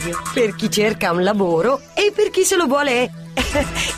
Lavoradio, per chi cerca un lavoro e per chi se lo vuole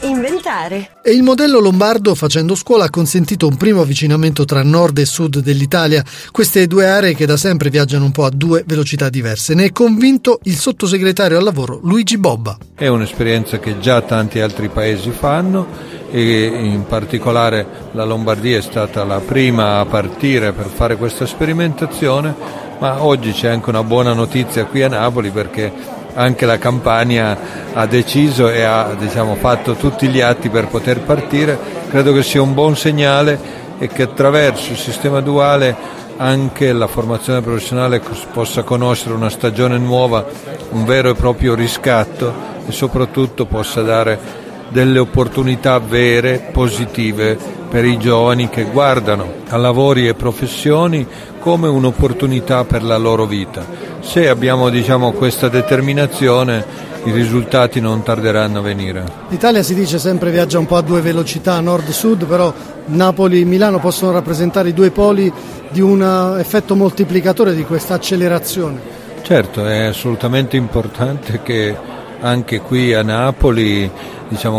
inventare. E il modello lombardo, facendo scuola, ha consentito un primo avvicinamento tra nord e sud dell'Italia, queste due aree che da sempre viaggiano un po' a due velocità diverse. Ne è convinto il sottosegretario al lavoro Luigi Bobba. È un'esperienza che già tanti altri paesi fanno e in particolare la Lombardia è stata la prima a partire per fare questa sperimentazione, ma oggi c'è anche una buona notizia qui a Napoli, perché anche la Campania ha deciso e ha fatto tutti gli atti per poter partire. Credo che sia un buon segnale e che attraverso il sistema duale anche la formazione professionale possa conoscere una stagione nuova, un vero e proprio riscatto, e soprattutto possa dare delle opportunità vere, positive per i giovani che guardano a lavori e professioni come un'opportunità per la loro vita. Se abbiamo questa determinazione, i risultati non tarderanno a venire. L'Italia, si dice, sempre viaggia un po' a due velocità, nord-sud, però Napoli e Milano possono rappresentare i due poli di un effetto moltiplicatore di questa accelerazione. Certo, è assolutamente importante che anche qui a Napoli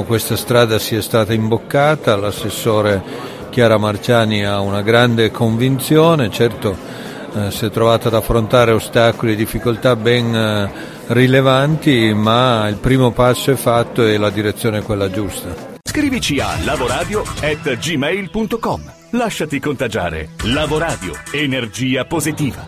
questa strada sia stata imboccata. L'assessore Chiara Marciani ha una grande convinzione, certo, si è trovata ad affrontare ostacoli e difficoltà ben rilevanti, ma il primo passo è fatto e la direzione è quella giusta. Scrivici a lavoradio@gmail.com. Lasciati contagiare. Lavoradio, energia positiva.